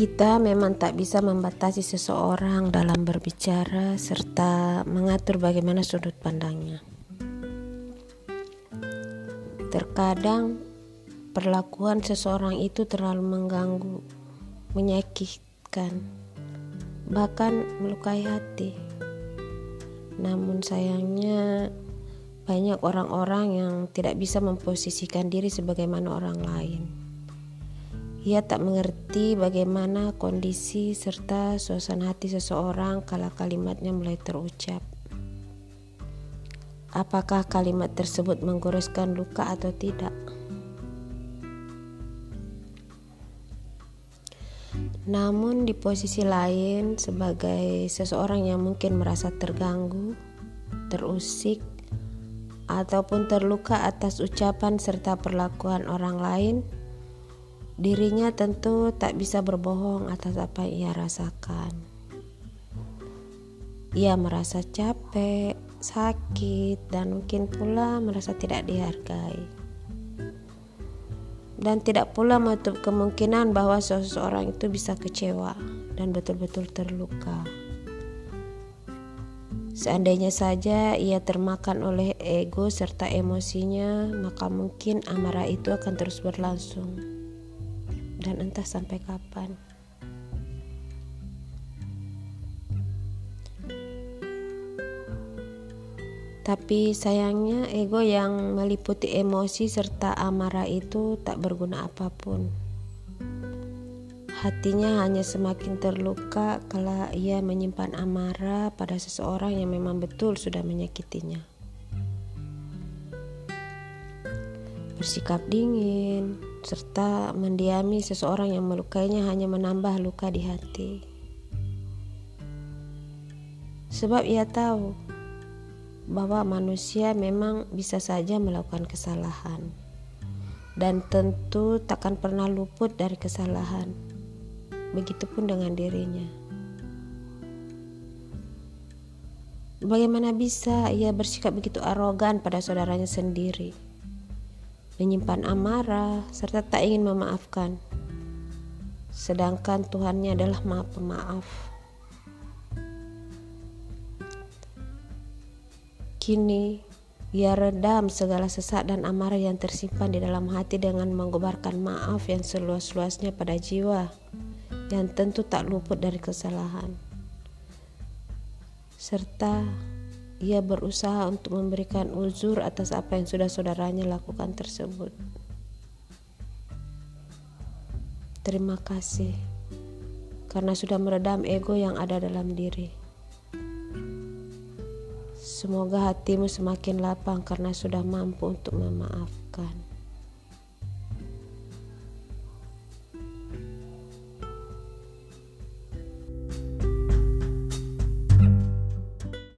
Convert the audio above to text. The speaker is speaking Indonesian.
Kita memang tak bisa membatasi seseorang dalam berbicara serta mengatur bagaimana sudut pandangnya. Terkadang perlakuan seseorang itu terlalu mengganggu, menyakitkan, bahkan melukai hati. Namun sayangnya banyak orang-orang yang tidak bisa memposisikan diri sebagaimana orang lain. Ia tak mengerti bagaimana kondisi serta suasana hati seseorang kala kalimatnya mulai terucap. Apakah kalimat tersebut menggoreskan luka atau tidak? Namun di posisi lain, sebagai seseorang yang mungkin merasa terganggu, terusik, ataupun terluka atas ucapan serta perlakuan orang lain, dirinya tentu tak bisa berbohong atas apa ia rasakan. Ia merasa capek, sakit, dan mungkin pula merasa tidak dihargai. Dan tidak pula menutup kemungkinan bahwa seseorang itu bisa kecewa dan betul-betul terluka. Seandainya saja ia termakan oleh ego serta emosinya, maka mungkin amarah itu akan terus berlangsung. Dan entah sampai kapan. Tapi sayangnya ego yang meliputi emosi serta amarah itu tak berguna apapun. Hatinya hanya semakin terluka kala ia menyimpan amarah pada seseorang yang memang betul sudah menyakitinya. Bersikap dingin serta mendiami seseorang yang melukainya hanya menambah luka di hati. Sebab ia tahu bahwa manusia memang bisa saja melakukan kesalahan dan tentu takkan pernah luput dari kesalahan. Begitupun dengan dirinya. Bagaimana bisa ia bersikap begitu arogan pada saudaranya sendiri? Menyimpan amarah, serta tak ingin memaafkan. Sedangkan Tuhannya adalah Maha Pemaaf. Kini, ia redam segala sesak dan amarah yang tersimpan di dalam hati dengan mengobarkan maaf yang seluas-luasnya pada jiwa, yang tentu tak luput dari kesalahan. Serta ia berusaha untuk memberikan uzur atas apa yang sudah saudaranya lakukan tersebut. Terima kasih karena sudah meredam ego yang ada dalam diri. Semoga hatimu semakin lapang karena sudah mampu untuk memaafkan.